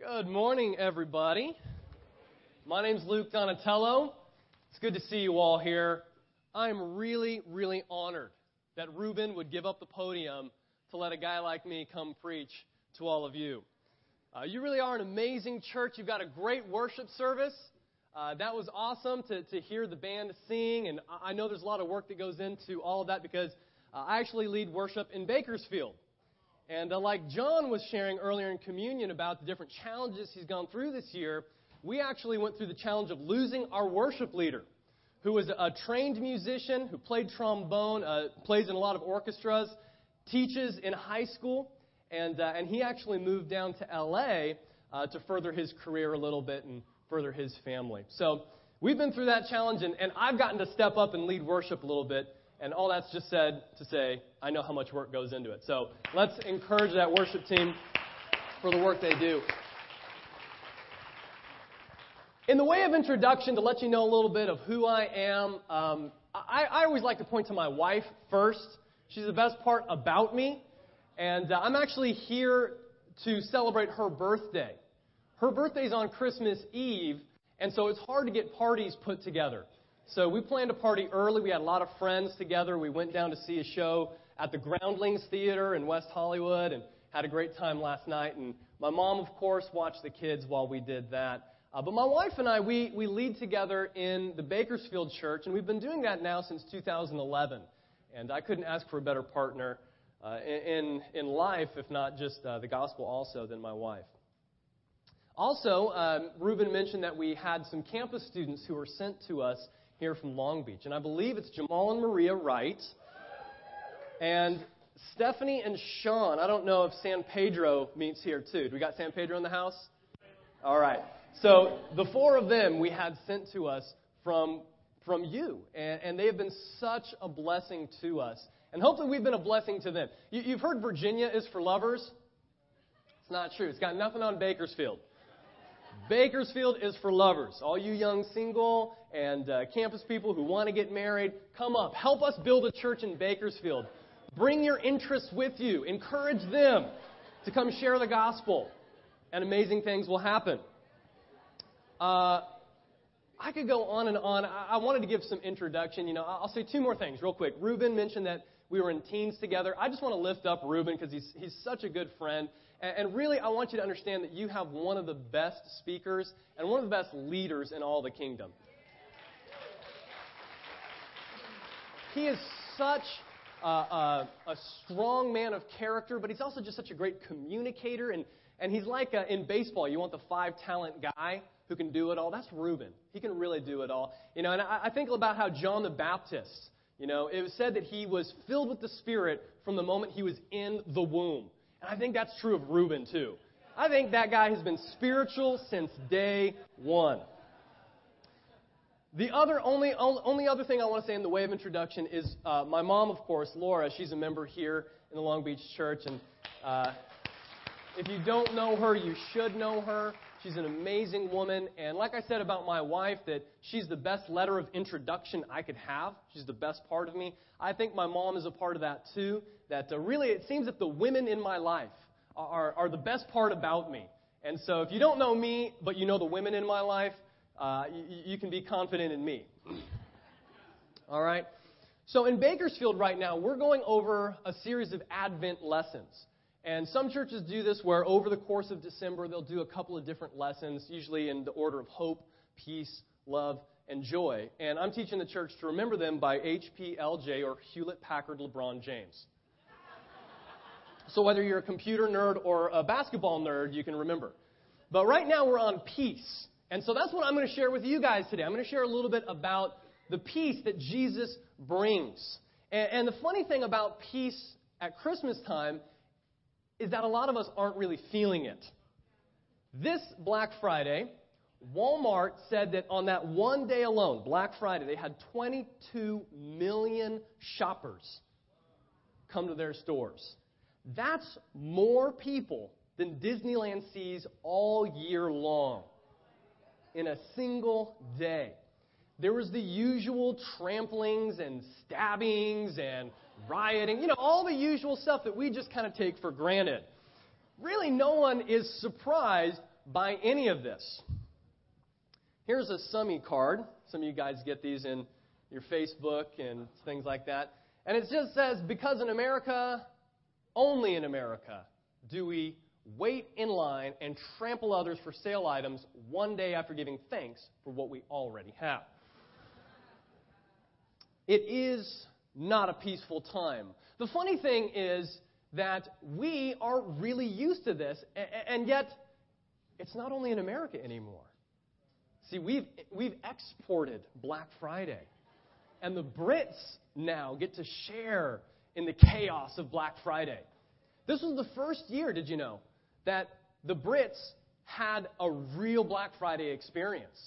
Good morning, everybody. My name's Luke Donatello. It's good to see you all here. I'm really honored that Reuben would give up the podium to let a guy like me come preach to all of you. You really are an amazing church. You've got a great worship service. That was awesome to hear the band sing, and I know there's a lot of work that goes into all of that because I actually lead worship in Bakersfield. And like John was sharing earlier in communion about the different challenges he's gone through this year, we actually went through the challenge of losing our worship leader, who was a trained musician, who played trombone, plays in a lot of orchestras, teaches in high school, and he actually moved down to L.A. To further his career a little bit and further his family. So we've been through that challenge, and I've gotten to step up and lead worship a little bit. And all that's just said to say, I know how much work goes into it. So let's encourage that worship team for the work they do. In the way of introduction, to let you know a little bit of who I am, I always like to point to my wife first. She's the best part about me. And I'm actually here to celebrate her birthday. Her birthday's on Christmas Eve, and so it's hard to get parties put together. So we planned a party early. We had a lot of friends together. We went down to see a show at the Groundlings Theater in West Hollywood and had a great time last night. And my mom, of course, watched the kids while we did that. But my wife and I, we lead together in the Bakersfield church, and we've been doing that now since 2011. And I couldn't ask for a better partner in life, if not just the gospel also, than my wife. Also, Reuben mentioned that we had some campus students who were sent to us here from Long Beach. And I believe it's Jamal and Maria Wright. And Stephanie and Sean. I don't know if San Pedro meets here, too. Do we got San Pedro in the house? All right. So the four of them we had sent to us from you. And they have been such a blessing to us. And hopefully we've been a blessing to them. You've heard Virginia is for lovers. It's not true. It's got nothing on Bakersfield. Bakersfield is for lovers. All you young single and campus people who want to get married, come up. Help us build a church in Bakersfield. Bring your interests with you. Encourage them to come share the gospel, and amazing things will happen. I could go on and on. I wanted to give some introduction. You know, I'll say two more things real quick. Reuben mentioned that we were in teens together. I just want to lift up Reuben because he's such a good friend. And really, I want you to understand that you have one of the best speakers and one of the best leaders in all the kingdom. He is such a strong man of character, but he's also just such a great communicator. And he's like in baseball, you want the five-talent guy who can do it all. That's Reuben. He can really do it all. You know, and I think about how John the Baptist, you know, it was said that he was filled with the Spirit from the moment he was in the womb. And I think that's true of Reuben, too. I think that guy has been spiritual since day one. The only other thing I want to say in the way of introduction is my mom, of course, Laura. She's a member here in the Long Beach Church. And if you don't know her, you should know her. She's an amazing woman. And like I said about my wife, that she's the best letter of introduction I could have. She's the best part of me. I think my mom is a part of that, too. That really, it seems that the women in my life are the best part about me. And so if you don't know me, but you know the women in my life, you can be confident in me. All right? So in Bakersfield right now, we're going over a series of Advent lessons. And some churches do this where over the course of December, they'll do a couple of different lessons, usually in the order of hope, peace, love, and joy. And I'm teaching the church to remember them by HPLJ, or Hewlett-Packard LeBron James. So whether you're a computer nerd or a basketball nerd, you can remember. But right now, we're on peace. And so that's what I'm going to share with you guys today. I'm going to share a little bit about the peace that Jesus brings. And the funny thing about peace at Christmas time is that a lot of us aren't really feeling it. This Black Friday, Walmart said that on that one day alone, Black Friday, they had 22 million shoppers come to their stores. That's more people than Disneyland sees all year long in a single day. There was the usual tramplings and stabbings and rioting, you know, all the usual stuff that we just kind of take for granted. Really, no one is surprised buy any of this. Here's a Summy card. Some of you guys get these in your Facebook and things like that. And it just says, because in America, only in America, do we wait in line and trample others for sale items one day after giving thanks for what we already have. It is not a peaceful time. The funny thing is that we are really used to this, and yet it's not only in America anymore. See, we've exported Black Friday, and the Brits now get to share in the chaos of Black Friday. This was the first year, did you know, that the Brits had a real Black Friday experience.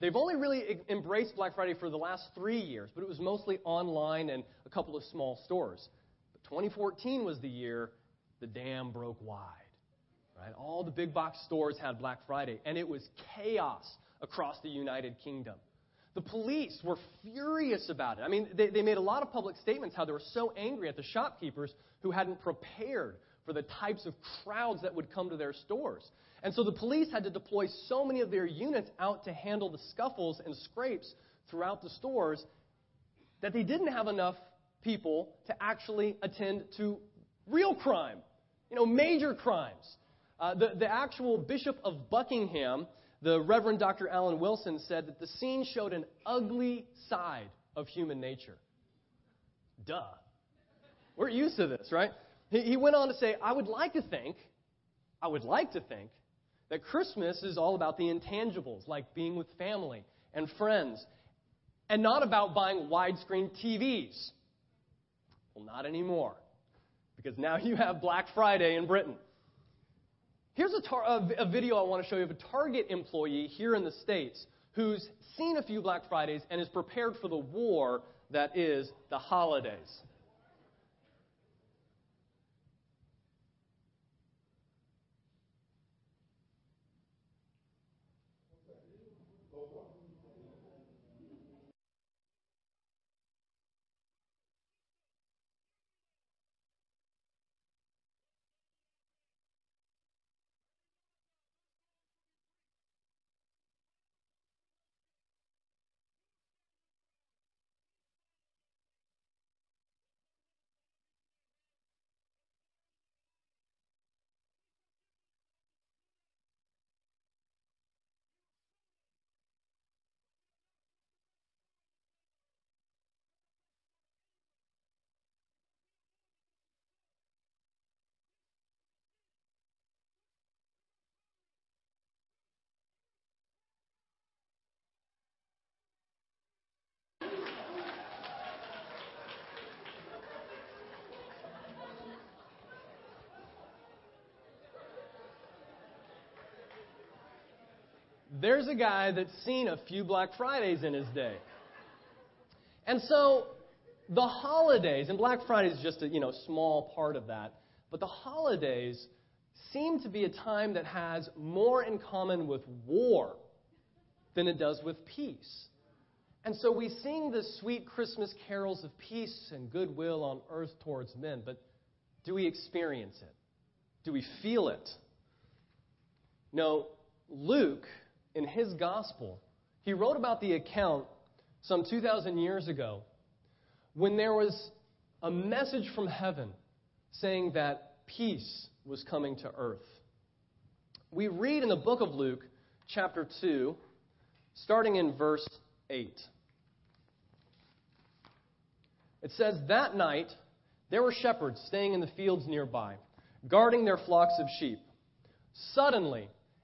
They've only really embraced Black Friday for the last 3 years, but it was mostly online and a couple of small stores. But 2014 was the year the dam broke wide. Right? All the big box stores had Black Friday, and it was chaos across the United Kingdom. The police were furious about it. I mean, they made a lot of public statements how they were so angry at the shopkeepers who hadn't prepared for the types of crowds that would come to their stores. And so the police had to deploy so many of their units out to handle the scuffles and scrapes throughout the stores that they didn't have enough people to actually attend to real crime, major crimes. The actual Bishop of Buckingham, the Reverend Dr. Alan Wilson, said that the scene showed an ugly side of human nature. Duh. We're used to this, right? He went on to say, I would like to think that Christmas is all about the intangibles, like being with family and friends, and not about buying widescreen TVs. Well, not anymore, because now you have Black Friday in Britain. Here's a video I want to show you of a Target employee here in the States who's seen a few Black Fridays and is prepared for the war that is the holidays. There's a guy that's seen a few Black Fridays in his day. And so the holidays, and Black Friday is just a small part of that, but the holidays seem to be a time that has more in common with war than it does with peace. And so we sing the sweet Christmas carols of peace and goodwill on earth towards men, but do we experience it? Do we feel it? No, Luke, in his gospel, he wrote about the account some 2,000 years ago when there was a message from heaven saying that peace was coming to earth. We read in the book of Luke, chapter 2, starting in verse 8. It says, "That night there were shepherds staying in the fields nearby, guarding their flocks of sheep. Suddenly,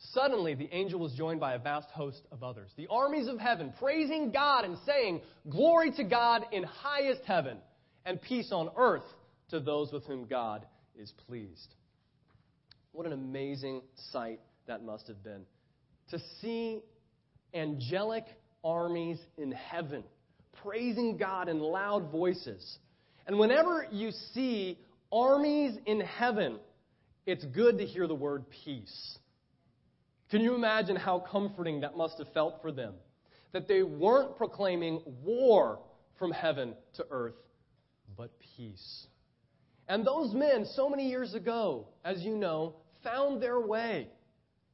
Suddenly, the angel was joined by a vast host of others, the armies of heaven, praising God and saying, 'Glory to God in highest heaven, and peace on earth to those with whom God is pleased.'" What an amazing sight that must have been to see angelic armies in heaven praising God in loud voices. And whenever you see armies in heaven, it's good to hear the word peace. Can you imagine how comforting that must have felt for them? That they weren't proclaiming war from heaven to earth, but peace. And those men, so many years ago, as you know, found their way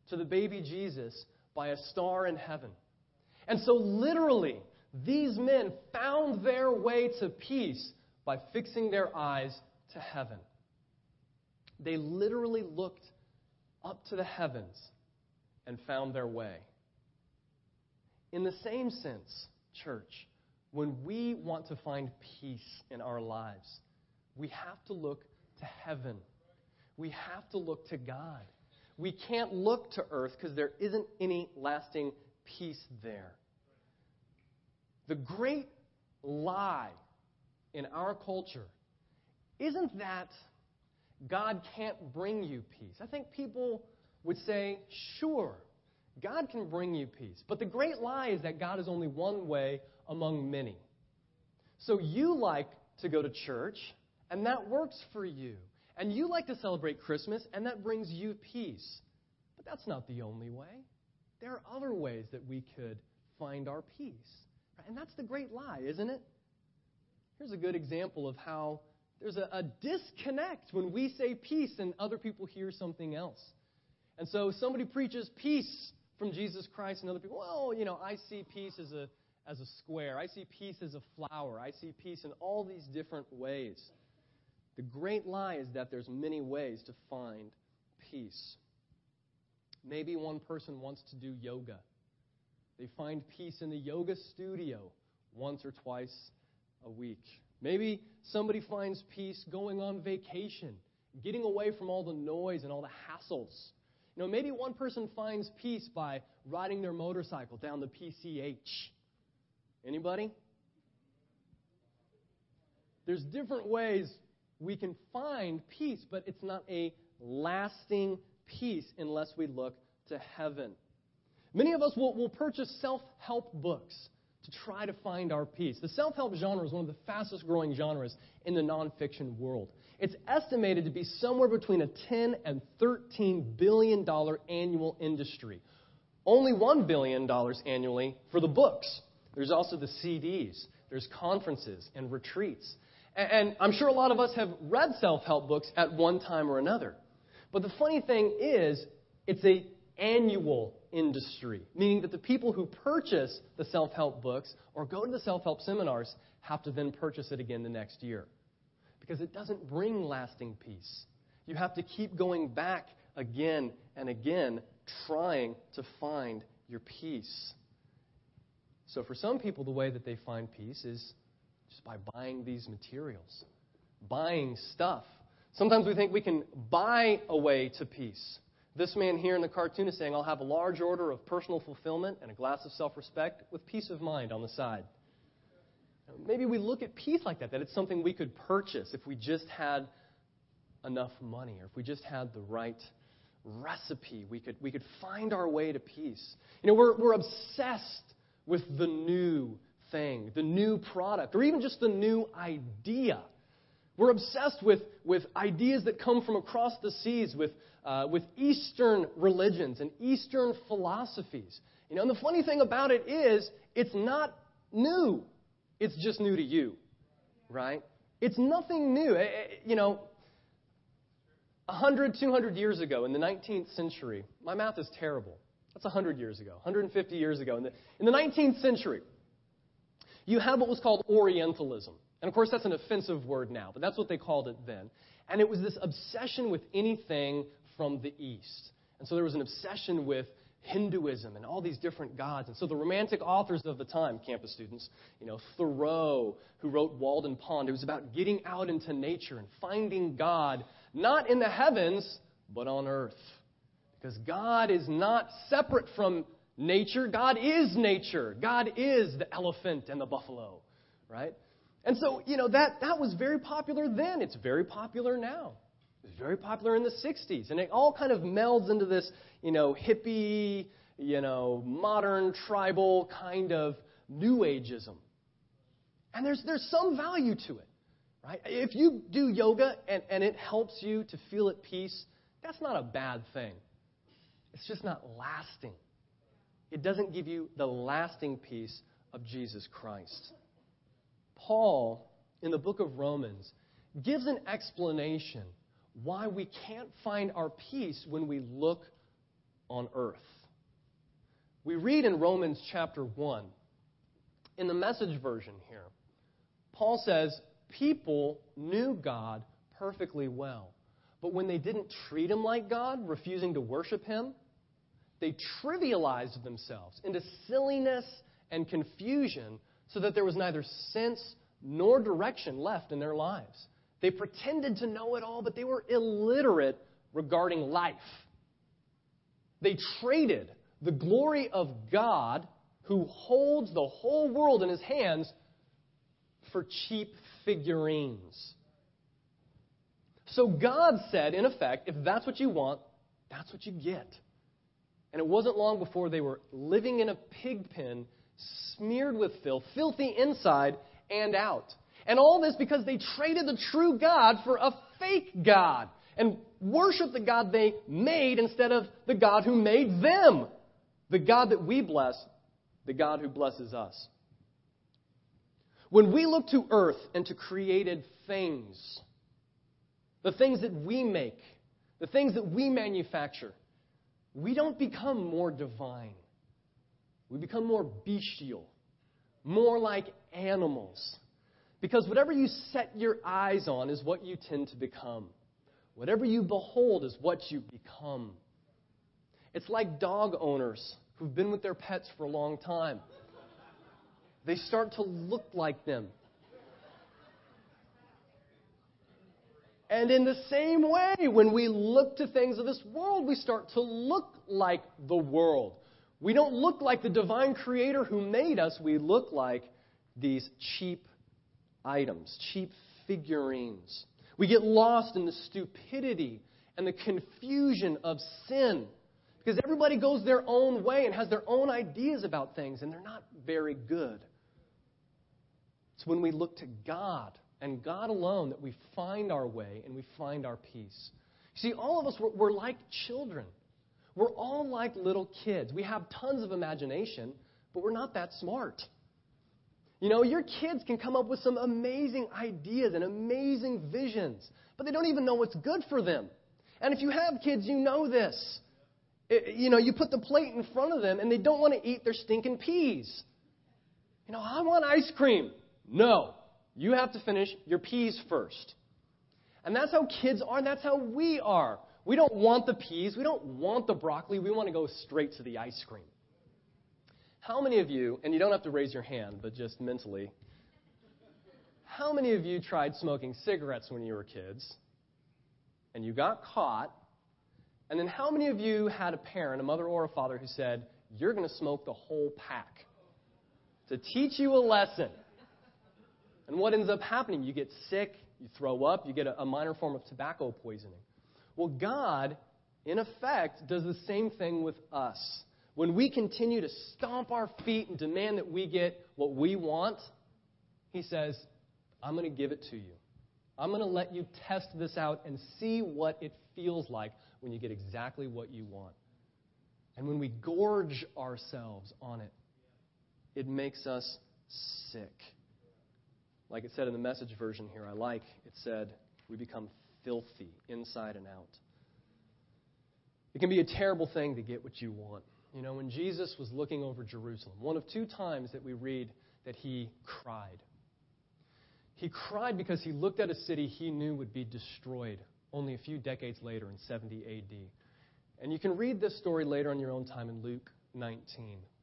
to the baby Jesus by a star in heaven. And so literally, these men found their way to peace by fixing their eyes to heaven. They literally looked up to the heavens and found their way. In the same sense, church, when we want to find peace in our lives, we have to look to heaven. We have to look to God. We can't look to earth because there isn't any lasting peace there. The great lie in our culture isn't that God can't bring you peace. I think people would say, sure, God can bring you peace. But the great lie is that God is only one way among many. So you like to go to church, and that works for you. And you like to celebrate Christmas, and that brings you peace. But that's not the only way. There are other ways that we could find our peace. And that's the great lie, isn't it? Here's a good example of how there's a disconnect when we say peace and other people hear something else. And so somebody preaches peace from Jesus Christ, and other people, well, you know, I see peace as a square. I see peace as a flower. I see peace in all these different ways. The great lie is that there's many ways to find peace. Maybe one person wants to do yoga. They find peace in the yoga studio once or twice a week. Maybe somebody finds peace going on vacation, getting away from all the noise and all the hassles. You know, maybe one person finds peace by riding their motorcycle down the PCH. Anybody? There's different ways we can find peace, but it's not a lasting peace unless we look to heaven. Many of us will purchase self-help books to try to find our peace. The self-help genre is one of the fastest-growing genres in the nonfiction world. It's estimated to be somewhere between a $10 and $13 billion annual industry. Only $1 billion annually for the books. There's also the CDs. There's conferences and retreats. And I'm sure a lot of us have read self-help books at one time or another. But the funny thing is, it's an annual industry, meaning that the people who purchase the self-help books or go to the self-help seminars have to then purchase it again the next year because it doesn't bring lasting peace. You have to keep going back again and again trying to find your peace. So for some people, the way that they find peace is just by buying these materials, buying stuff. Sometimes we think we can buy a way to peace. This man here in the cartoon is saying, I'll have a large order of personal fulfillment and a glass of self-respect with peace of mind on the side. Maybe we look at peace like that, that it's something we could purchase if we just had enough money or if we just had the right recipe. We could find our way to peace. You know, we're obsessed with the new thing, the new product, or even just the new idea. We're obsessed with ideas that come from across the seas, with Eastern religions and Eastern philosophies. You know, and the funny thing about it is, it's not new. It's just new to you, right? It's nothing new. You know, 100, 200 years ago in the 19th century, my math is terrible. That's 100 years ago, 150 years ago. In the 19th century, you had what was called Orientalism. And, of course, that's an offensive word now, but that's what they called it then. And it was this obsession with anything from the East. And so there was an obsession with Hinduism and all these different gods. And so the Romantic authors of the time, campus students, you know, Thoreau, who wrote Walden Pond, it was about getting out into nature and finding God, not in the heavens, but on earth. Because God is not separate from nature. God is nature. God is the elephant and the buffalo, right? And so, you know, that was very popular then. It's very popular now. It was very popular in the 60s, and it all kind of melds into this, hippie, modern, tribal kind of New Ageism. And there's some value to it, right? If you do yoga and it helps you to feel at peace, that's not a bad thing. It's just not lasting. It doesn't give you the lasting peace of Jesus Christ. Paul, in the book of Romans, gives an explanation why we can't find our peace when we look on earth. We read in Romans chapter 1, in the Message version here, Paul says, people knew God perfectly well, but when they didn't treat him like God, refusing to worship him, they trivialized themselves into silliness and confusion so that there was neither sense nor direction left in their lives. They pretended to know it all, but they were illiterate regarding life. They traded the glory of God, who holds the whole world in his hands, for cheap figurines. So God said, in effect, if that's what you want, that's what you get. And it wasn't long before they were living in a pig pen, smeared with filth, filthy inside and out. And all this because they traded the true God for a fake God and worshiped the God they made instead of the God who made them. The God that we bless, the God who blesses us. When we look to earth and to created things, the things that we make, the things that we manufacture, we don't become more divine. We become more bestial, more like animals. Because whatever you set your eyes on is what you tend to become. Whatever you behold is what you become. It's like dog owners who've been with their pets for a long time. They start to look like them. And in the same way, when we look to things of this world, we start to look like the world. We don't look like the divine creator who made us. We look like these cheap items, cheap figurines. We get lost in the stupidity and the confusion of sin because everybody goes their own way and has their own ideas about things, and they're not very good. It's when we look to God and God alone that we find our way and we find our peace. You see, all of us, we're like children. We're all like little kids. We have tons of imagination, but we're not that smart. Your kids can come up with some amazing ideas and amazing visions, but they don't even know what's good for them. And if you have kids, you know this. You put the plate in front of them, and they don't want to eat their stinking peas. I want ice cream. No. You have to finish your peas first. And that's how kids are, and that's how we are. We don't want the peas. We don't want the broccoli. We want to go straight to the ice cream. How many of you, and you don't have to raise your hand, but just mentally, how many of you tried smoking cigarettes when you were kids, and you got caught, and then how many of you had a parent, a mother or a father, who said, you're going to smoke the whole pack to teach you a lesson? And what ends up happening? You get sick, you throw up, you get a minor form of tobacco poisoning. Well, God, in effect, does the same thing with us. When we continue to stomp our feet and demand that we get what we want, he says, I'm going to give it to you. I'm going to let you test this out and see what it feels like when you get exactly what you want. And when we gorge ourselves on it, it makes us sick. Like it said in the Message version here, it said, we become filthy inside and out. It can be a terrible thing to get what you want. When Jesus was looking over Jerusalem, one of two times that we read that he cried. He cried because he looked at a city he knew would be destroyed only a few decades later in 70 AD. And you can read this story later on your own time in Luke 19.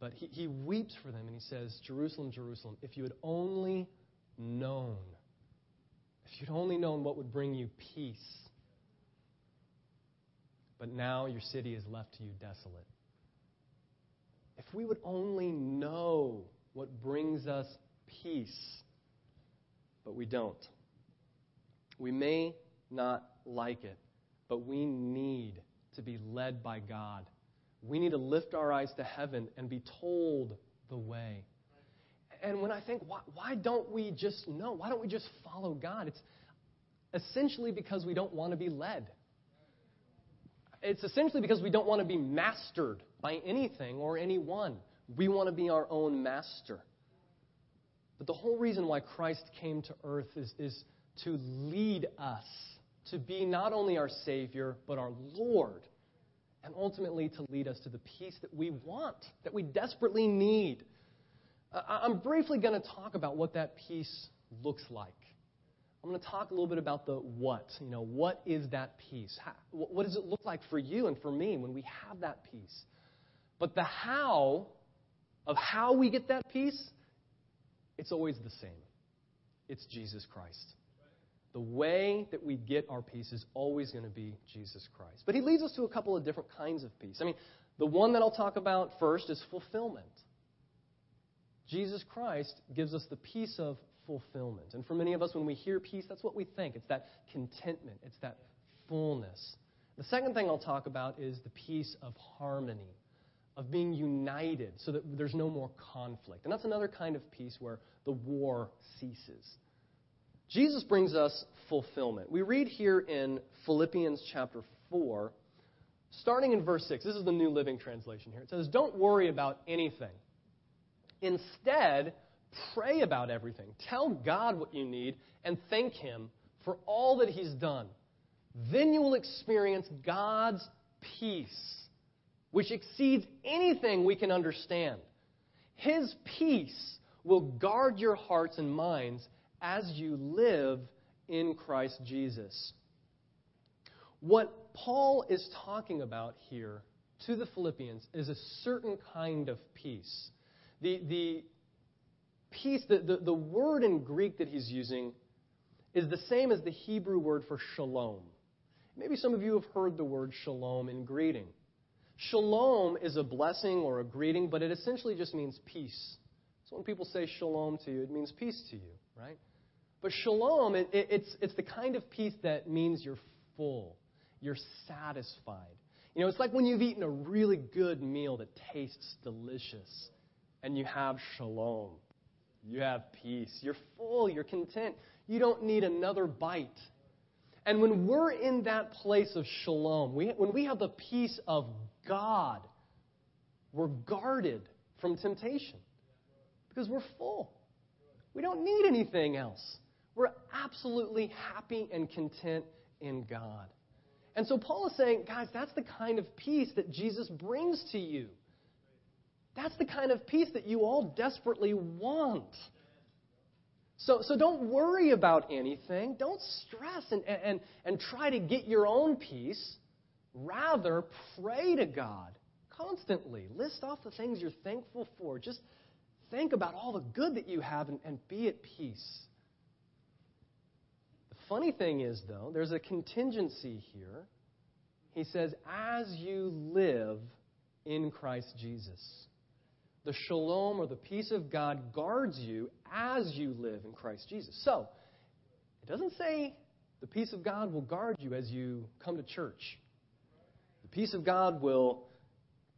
But he weeps for them and he says, Jerusalem, Jerusalem, if you had only known. If you'd only known what would bring you peace. But now your city is left to you desolate. If we would only know what brings us peace, but we don't. We may not like it, but we need to be led by God. We need to lift our eyes to heaven and be told the way. And when I think, why don't we just know? Why don't we just follow God? It's essentially because we don't want to be led. It's essentially because we don't want to be mastered by anything or anyone. We want to be our own master. But the whole reason why Christ came to earth is to lead us, to be not only our Savior, but our Lord, and ultimately to lead us to the peace that we want, that we desperately need. I'm briefly going to talk about what that peace looks like. I'm going to talk a little bit about the what. You know, what is that peace? What does it look like for you and for me when we have that peace? But the how of how we get that peace, it's always the same. It's Jesus Christ. The way that we get our peace is always going to be Jesus Christ. But he leads us to a couple of different kinds of peace. I mean, the one that I'll talk about first is fulfillment. Jesus Christ gives us the peace of fulfillment. And for many of us, when we hear peace, that's what we think. It's that contentment. It's that fullness. The second thing I'll talk about is the peace of harmony, of being united so that there's no more conflict. And that's another kind of peace where the war ceases. Jesus brings us fulfillment. We read here in Philippians chapter 4, starting in verse 6. This is the New Living Translation here. It says, "Don't worry about anything. Instead, pray about everything. Tell God what you need and thank Him for all that He's done. Then you will experience God's peace, which exceeds anything we can understand. His peace will guard your hearts and minds as you live in Christ Jesus." What Paul is talking about here to the Philippians is a certain kind of peace. The peace, the word in Greek that he's using is the same as the Hebrew word for shalom. Maybe some of you have heard the word shalom in greeting. Shalom is a blessing or a greeting, but it essentially just means peace. So when people say shalom to you, it means peace to you, right? But shalom, it's the kind of peace that means you're full, you're satisfied. You know, it's like when you've eaten a really good meal that tastes delicious, and you have shalom. You have peace. You're full. You're content. You don't need another bite. And when we're in that place of shalom, when we have the peace of God, we're guarded from temptation because we're full. We don't need anything else. We're absolutely happy and content in God. And so Paul is saying, guys, that's the kind of peace that Jesus brings to you. That's the kind of peace that you all desperately want. So don't worry about anything. Don't stress and try to get your own peace. Rather, pray to God constantly. List off the things you're thankful for. Just think about all the good that you have and be at peace. The funny thing is, though, there's a contingency here. He says, as you live in Christ Jesus. The shalom or the peace of God guards you as you live in Christ Jesus. So, it doesn't say the peace of God will guard you as you come to church. The peace of God will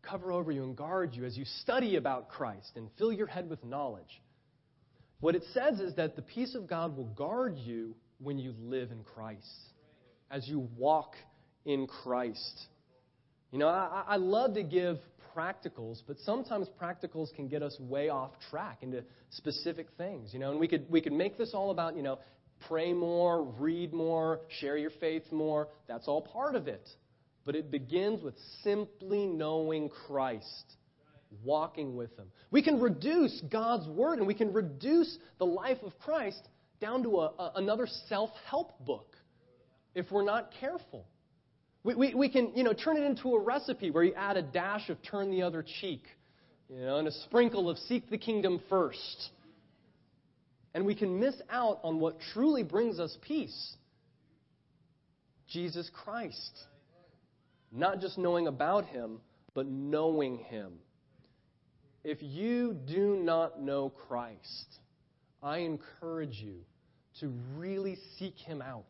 cover over you and guard you as you study about Christ and fill your head with knowledge. What it says is that the peace of God will guard you when you live in Christ, as you walk in Christ. You know, I love to give practicals, but sometimes practicals can get us way off track into specific things, you know, and we could make this all about, you know, pray more, read more, share your faith more. That's all part of it. But it begins with simply knowing Christ, walking with Him. We can reduce God's Word and we can reduce the life of Christ down to another self-help book if we're not careful. We can, you know, turn it into a recipe where you add a dash of turn the other cheek, you know, and a sprinkle of seek the kingdom first. And we can miss out on what truly brings us peace. Jesus Christ. Not just knowing about Him, but knowing Him. If you do not know Christ, I encourage you to really seek Him out.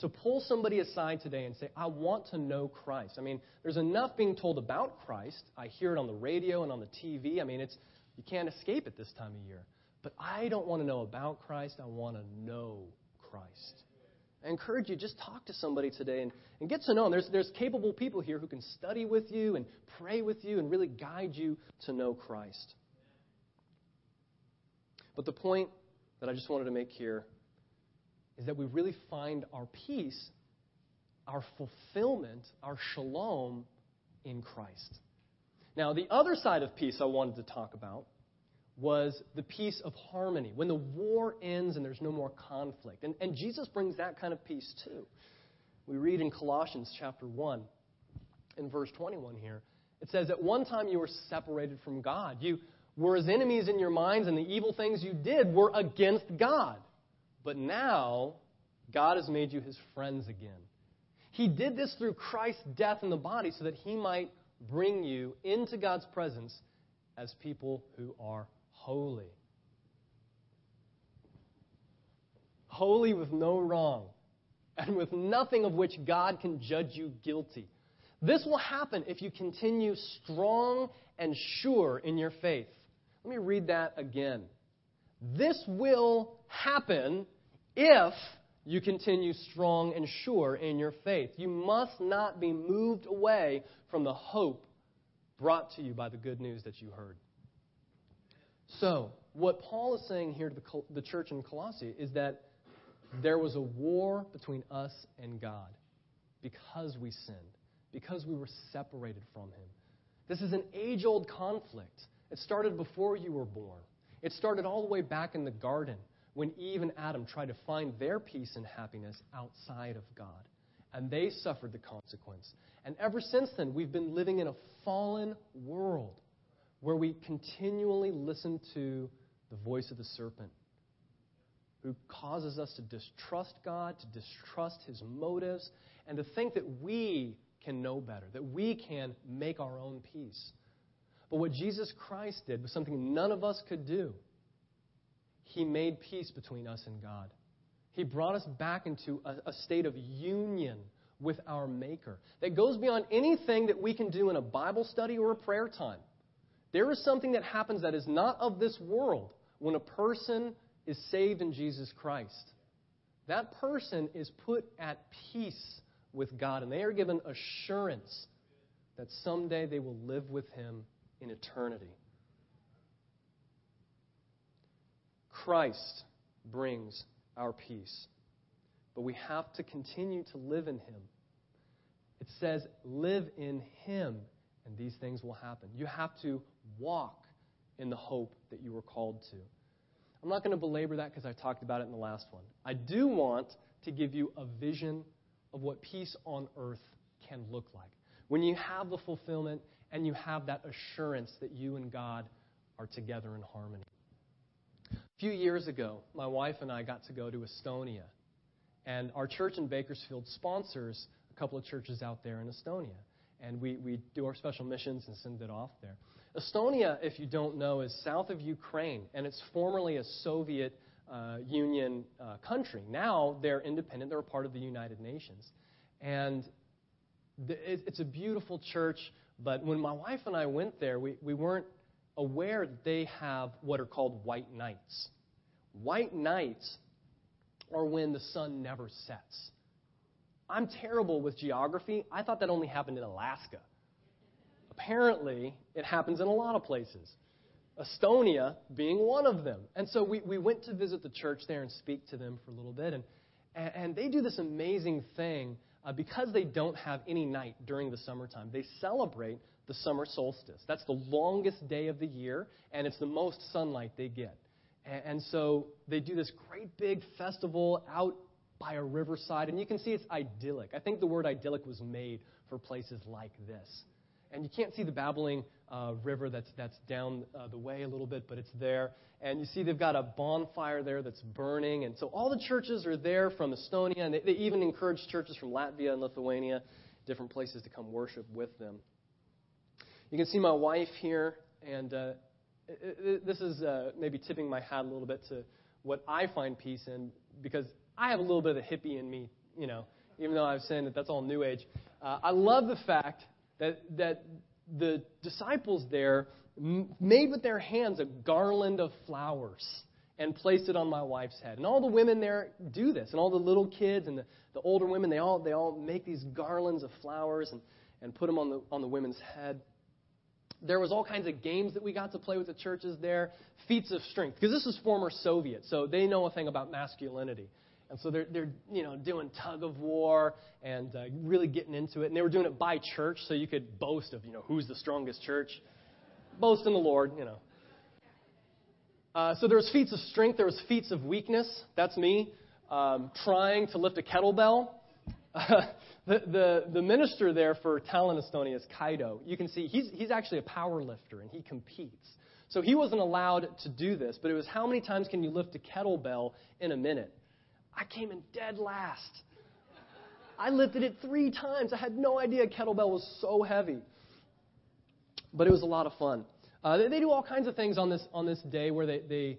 to pull somebody aside today and say, I want to know Christ. I mean, there's enough being told about Christ. I hear it on the radio and on the TV. I mean, you can't escape it this time of year. But I don't want to know about Christ. I want to know Christ. I encourage you, just talk to somebody today and get to know them. There's capable people here who can study with you and pray with you and really guide you to know Christ. But the point that I just wanted to make here is that we really find our peace, our fulfillment, our shalom in Christ. Now, the other side of peace I wanted to talk about was the peace of harmony, when the war ends and there's no more conflict. And Jesus brings that kind of peace too. We read in Colossians chapter 1, in verse 21 here, it says, at one time you were separated from God. You were as enemies in your minds, and the evil things you did were against God. But now, God has made you his friends again. He did this through Christ's death in the body so that he might bring you into God's presence as people who are holy. Holy with no wrong, and with nothing of which God can judge you guilty. This will happen if you continue strong and sure in your faith. Let me read that again. This will happen if you continue strong and sure in your faith. You must not be moved away from the hope brought to you by the good news that you heard. So, what Paul is saying here to the church in Colossae is that there was a war between us and God because we sinned, because we were separated from him. This is an age-old conflict. It started before you were born. It started all the way back in the garden, when Eve and Adam tried to find their peace and happiness outside of God. And they suffered the consequence. And ever since then, we've been living in a fallen world where we continually listen to the voice of the serpent, who causes us to distrust God, to distrust his motives, and to think that we can know better, that we can make our own peace. But what Jesus Christ did was something none of us could do. He made peace between us and God. He brought us back into a state of union with our Maker that goes beyond anything that we can do in a Bible study or a prayer time. There is something that happens that is not of this world when a person is saved in Jesus Christ. That person is put at peace with God, and they are given assurance that someday they will live with him in eternity. Christ brings our peace, but we have to continue to live in him. It says, live in him, and these things will happen. You have to walk in the hope that you were called to. I'm not going to belabor that because I talked about it in the last one. I do want to give you a vision of what peace on earth can look like, when you have the fulfillment and you have that assurance that you and God are together in harmony. A few years ago, my wife and I got to go to Estonia, and our church in Bakersfield sponsors a couple of churches out there in Estonia, and we do our special missions and send it off there. Estonia, if you don't know, is south of Ukraine, and it's formerly a Soviet Union country. Now they're independent. They're a part of the United Nations, and it's a beautiful church, but when my wife and I went there, we weren't aware that they have what are called white nights. White nights are when the sun never sets. I'm terrible with geography. I thought that only happened in Alaska. Apparently, it happens in a lot of places, Estonia being one of them. And so we went to visit the church there and speak to them for a little bit. And they do this amazing thing because they don't have any night during the summertime. They celebrate the summer solstice. That's the longest day of the year, and it's the most sunlight they get. And so they do this great big festival out by a riverside, and you can see it's idyllic. I think the word idyllic was made for places like this. And you can't see the babbling river that's down the way a little bit, but it's there. And you see they've got a bonfire there that's burning. And so all the churches are there from Estonia, and they even encourage churches from Latvia and Lithuania, different places, to come worship with them. You can see my wife here, and this is maybe tipping my hat a little bit to what I find peace in, because I have a little bit of the hippie in me you know, even though I was saying that that's all New Age. I love the fact that the disciples there made with their hands a garland of flowers and placed it on my wife's head. And all the women there do this, and all the little kids and the older women, they all make these garlands of flowers and put them on the women's head. There was all kinds of games that we got to play with the churches there, feats of strength, because this is former Soviet, so they know a thing about masculinity. And so they're you know, doing tug of war and really getting into it. And they were doing it by church, so you could boast of, you know, who's the strongest church. Boast in the Lord, you know. So there was feats of strength. There was feats of weakness. That's me trying to lift a kettlebell. The minister there for Tallinn, Estonia is Kaido. You can see he's actually a power lifter, and he competes. So he wasn't allowed to do this, but it was how many times can you lift a kettlebell in a minute? I came in dead last. I lifted it 3 times. I had no idea a kettlebell was so heavy. But it was a lot of fun. They do all kinds of things on this day where they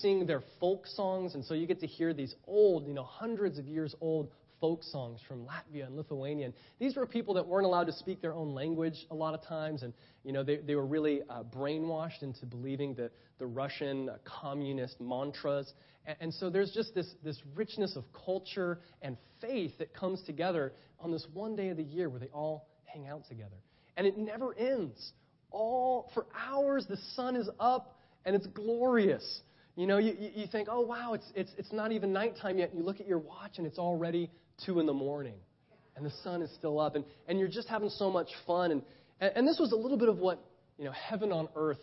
sing their folk songs, and so you get to hear these old, you know, hundreds of years old folk songs from Latvia and Lithuania. And these were people that weren't allowed to speak their own language a lot of times, and you know they were really brainwashed into believing the Russian communist mantras. And so there's just this richness of culture and faith that comes together on this one day of the year where they all hang out together. And it never ends. All for hours, the sun is up, and it's glorious. You know, you think, oh, wow, it's not even nighttime yet. And you look at your watch, and it's already 2 a.m, and the sun is still up. And you're just having so much fun. And this was a little bit of what, you know, heaven on earth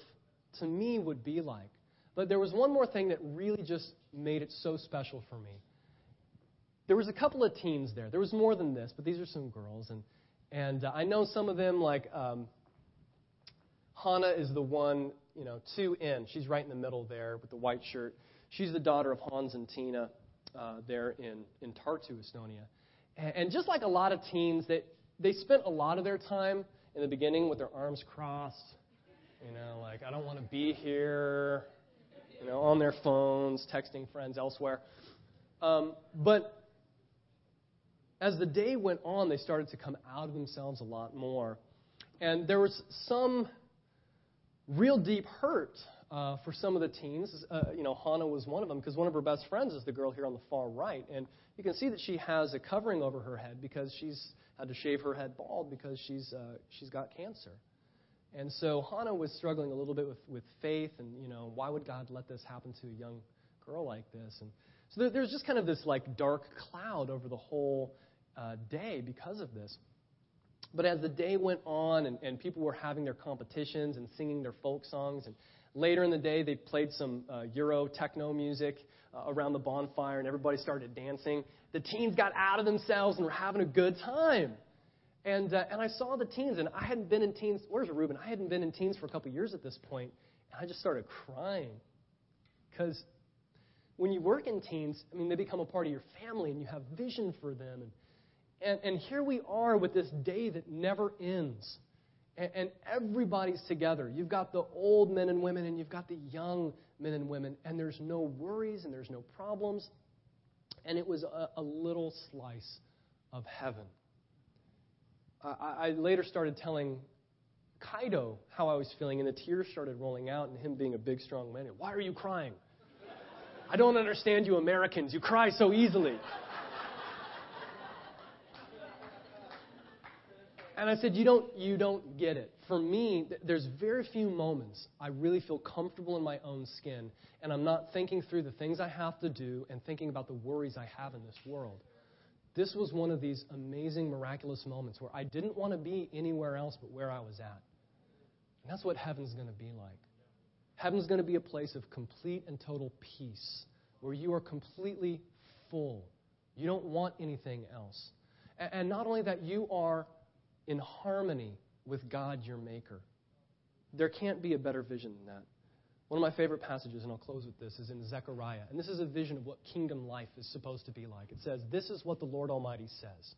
to me would be like. But there was one more thing that really just made it so special for me. There was a couple of teens there. There was more than this, but these are some girls. And I know some of them, like Hannah is the one, you know, 2N. She's right in the middle there with the white shirt. She's the daughter of Hans and Tina there in Tartu, Estonia. And just like a lot of teens, they spent a lot of their time in the beginning with their arms crossed, you know, like, I don't want to be here, you know, on their phones, texting friends elsewhere. But as the day went on, they started to come out of themselves a lot more. And there was some real deep hurt for some of the teens. You know, Hannah was one of them because one of her best friends is the girl here on the far right. And you can see that she has a covering over her head because she's had to shave her head bald because she's got cancer. And so Hannah was struggling a little bit with faith and, you know, why would God let this happen to a young girl like this? And so there's just kind of this, like, dark cloud over the whole day because of this. But as the day went on and people were having their competitions and singing their folk songs, and later in the day they played some Euro techno music around the bonfire and everybody started dancing, the teens got out of themselves and were having a good time. And I saw the teens, and I hadn't been in teens. Where's Reuben? I hadn't been in teens for a couple years at this point, and I just started crying. Because when you work in teens, I mean, they become a part of your family, and you have vision for them. And here we are with this day that never ends, and everybody's together. You've got the old men and women, and you've got the young men and women, and there's no worries, and there's no problems. And it was a little slice of heaven. I later started telling Kaido how I was feeling, and the tears started rolling out, and him being a big, strong man, why are you crying? I don't understand you Americans. You cry so easily. And I said, you don't get it. For me, there's very few moments I really feel comfortable in my own skin, and I'm not thinking through the things I have to do and thinking about the worries I have in this world. This was one of these amazing, miraculous moments where I didn't want to be anywhere else but where I was at. And that's what heaven's going to be like. Heaven's going to be a place of complete and total peace, where you are completely full. You don't want anything else. And not only that, you are in harmony with God, your Maker. There can't be a better vision than that. One of my favorite passages, and I'll close with this, is in Zechariah. And this is a vision of what kingdom life is supposed to be like. It says, this is what the Lord Almighty says.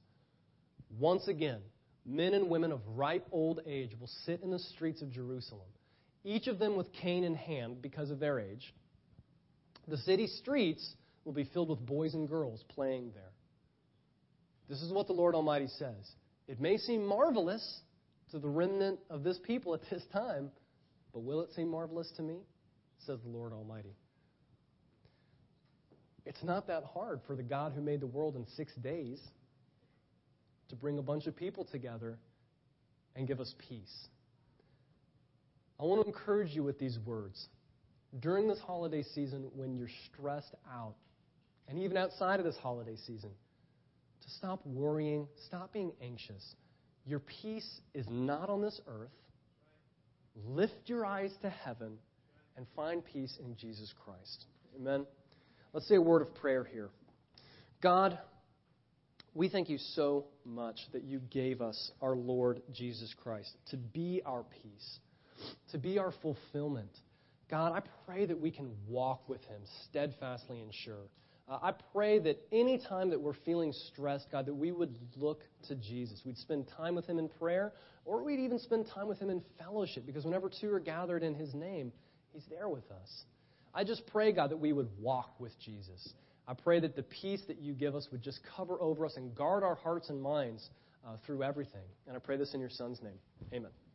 Once again, men and women of ripe old age will sit in the streets of Jerusalem, each of them with cane in hand because of their age. The city streets will be filled with boys and girls playing there. This is what the Lord Almighty says. It may seem marvelous to the remnant of this people at this time, but will it seem marvelous to me? Says the Lord Almighty. It's not that hard for the God who made the world in 6 days to bring a bunch of people together and give us peace. I want to encourage you with these words. During this holiday season, when you're stressed out, and even outside of this holiday season, to stop worrying, stop being anxious. Your peace is not on this earth. Lift your eyes to heaven and find peace in Jesus Christ. Amen. Let's say a word of prayer here. God, we thank you so much that you gave us our Lord Jesus Christ to be our peace, to be our fulfillment. God, I pray that we can walk with him steadfastly and sure. I pray that any time that we're feeling stressed, God, that we would look to Jesus. We'd spend time with him in prayer, or we'd even spend time with him in fellowship, because whenever two are gathered in his name, he's there with us. I just pray, God, that we would walk with Jesus. I pray that the peace that you give us would just cover over us and guard our hearts and minds through everything. And I pray this in your Son's name. Amen.